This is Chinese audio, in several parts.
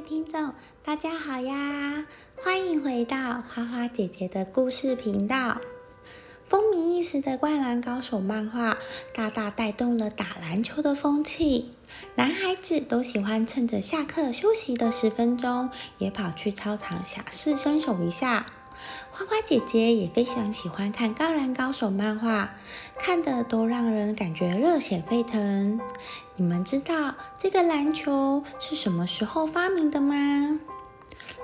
位听众，大家好呀！欢迎回到花花姐姐的故事频道。风靡一时的《灌篮高手》漫画，大大带动了打篮球的风气。男孩子都喜欢趁着下课休息的10分钟，也跑去操场小试身手一下。花花姐姐也非常喜欢看《灌篮高手》漫画，看的都让人感觉热血沸腾。你们知道这个篮球是什么时候发明的吗？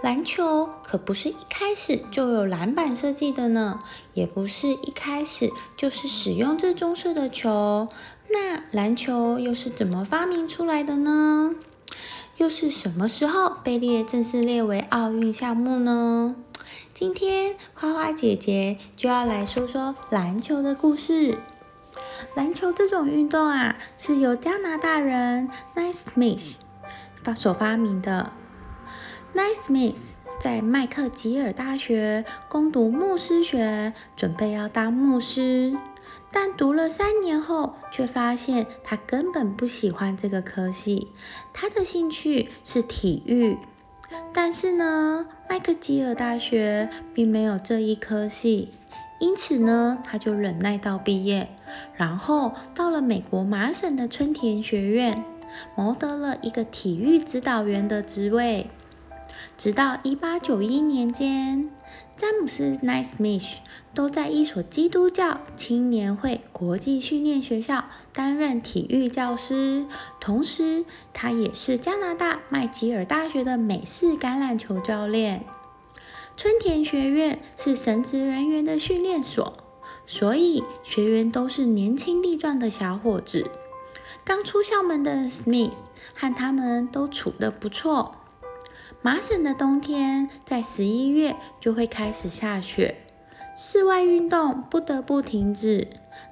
篮球可不是一开始就有篮板设计的呢，也不是一开始就是使用这棕色的球。那篮球又是怎么发明出来的呢？又是什么时候被正式列为奥运项目呢？今天花花姐姐就要来说说篮球的故事。篮球这种运动啊，是由加拿大人 Naismith 所发明的。Naismith 在麦克吉尔大学攻读牧师学，准备要当牧师，但读了3年后，却发现他根本不喜欢这个科系。他的兴趣是体育，但是呢，麦克吉尔大学并没有这一科系，因此呢，他就忍耐到毕业，然后到了美国麻省的春田学院，谋得了一个体育指导员的职位。直到1891年间，詹姆斯·奈斯密什都在一所基督教青年会国际训练学校担任体育教师，同时他也是加拿大麦吉尔大学的美式橄榄球教练。春田学院是神职人员的训练所，所以学员都是年轻力壮的小伙子。刚出校门的 Smith 和他们都处得不错。麻省的冬天在11月就会开始下雪，室外运动不得不停止，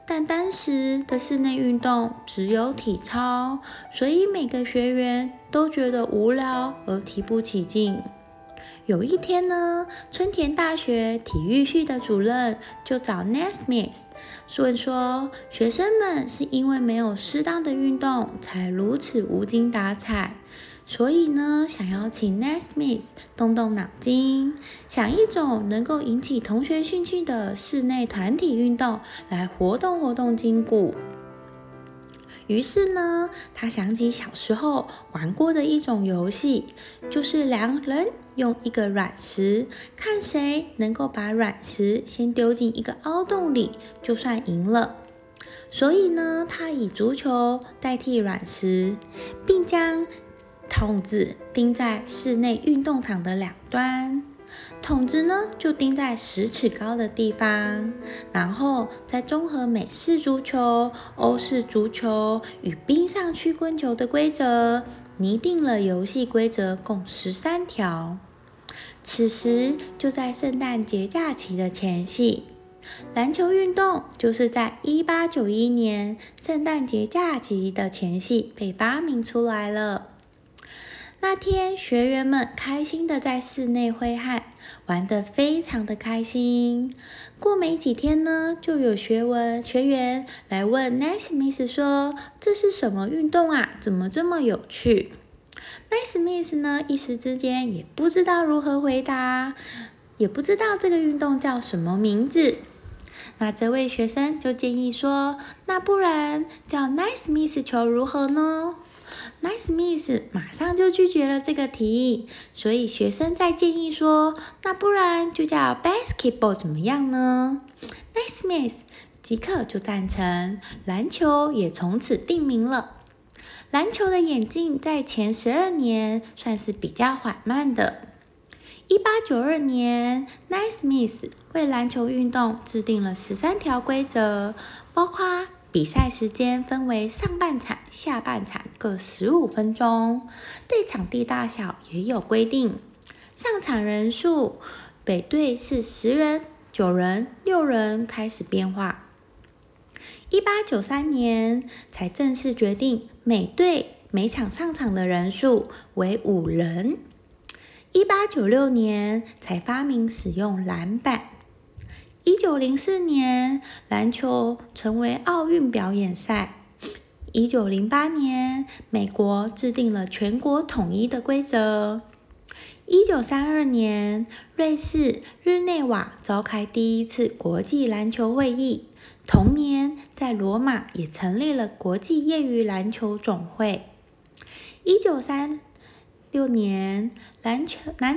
但当时的室内运动只有体操，所以每个学员都觉得无聊而提不起劲。有一天呢，春田大学体育系的主任就找 Naismith 问说，学生们是因为没有适当的运动才如此无精打采，所以呢，想要请 Naismith 动动脑筋，想一种能够引起同学兴趣的室内团体运动来活动活动筋骨。于是呢，他想起小时候玩过的一种游戏，就是2人用一个软石，看谁能够把软石先丢进一个凹洞里，就算赢了。所以呢，他以足球代替软石，并将筒子钉在室内运动场的2端，筒子呢就钉在10尺高的地方，然后再综合美式足球、欧式足球与冰上曲棍球的规则，拟定了游戏规则共13条。此时就在圣诞节假期的前夕，篮球运动就是在1891年圣诞节假期的前夕被发明出来了。那天学员们开心的在室内挥汗，玩得非常的开心。过没几天呢，就有学员来问 Naismith 说，这是什么运动啊，怎么这么有趣？ Naismith 呢一时之间也不知道如何回答，也不知道这个运动叫什么名字。那这位学生就建议说，那不然叫 Naismith 球如何呢？Naismith 马上就拒绝了这个提议，所以学生再建议说，那不然就叫 Basketball 怎么样呢？ Naismith 即刻就赞成，篮球也从此定名了。篮球的演进在前12年算是比较缓慢的。1892年 Naismith 为篮球运动制定了13条规则，包括比赛时间分为上半场、下半场各15分钟，对场地大小也有规定，上场人数每队是10人、9人、6人开始变化。1893年才正式决定每队每场上场的人数为5人。1896年才发明使用篮板。1904年，篮球成为奥运表演赛。1908年，美国制定了全国统一的规则。1932年，瑞士日内瓦召开第一次国际篮球会议。同年，在罗马也成立了国际业余篮球总会。1936年，男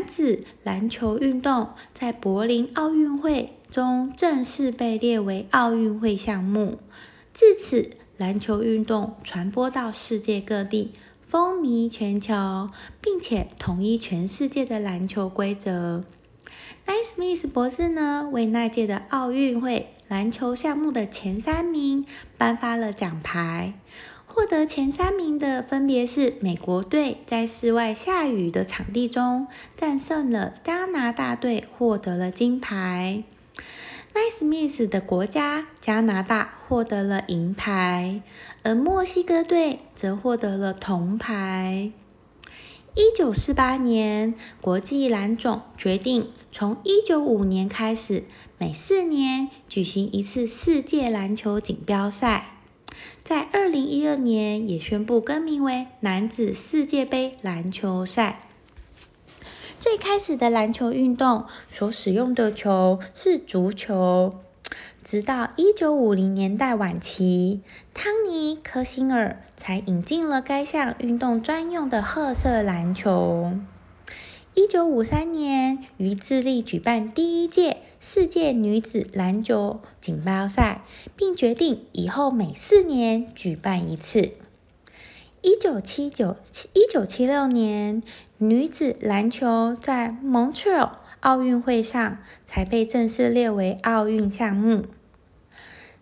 子篮球运动在柏林奥运会中正式被列为奥运会项目。至此，篮球运动传播到世界各地，风靡全球，并且统一全世界的篮球规则。Naismith 博士呢，为那届的奥运会篮球项目的前3名颁发了奖牌。获得前3名的分别是美国队在室外下雨的场地中战胜了加拿大队，获得了金牌。Naismith 的国家加拿大获得了银牌，而墨西哥队则获得了铜牌。1948年，国际篮总决定从195年开始，每4年举行一次世界篮球锦标赛。在2012年也宣布更名为男子世界杯篮球赛。最开始的篮球运动所使用的球是足球，直到1950年代晚期，汤尼·科辛尔才引进了该项运动专用的褐色篮球。1953年于智利举办第一届世界女子篮球锦标赛，并决定以后每4年举办一次。1976年，女子篮球在蒙特利尔奥运会上才被正式列为奥运项目。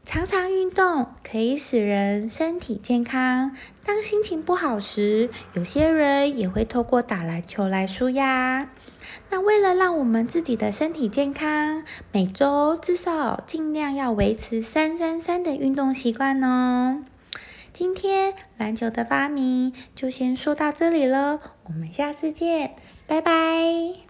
常常运动可以使人身体健康，当心情不好时，有些人也会透过打篮球来抒压。那为了让我们自己的身体健康，每周至少尽量要维持333的运动习惯哦。今天篮球的发明就先说到这里了，我们下次见，拜拜。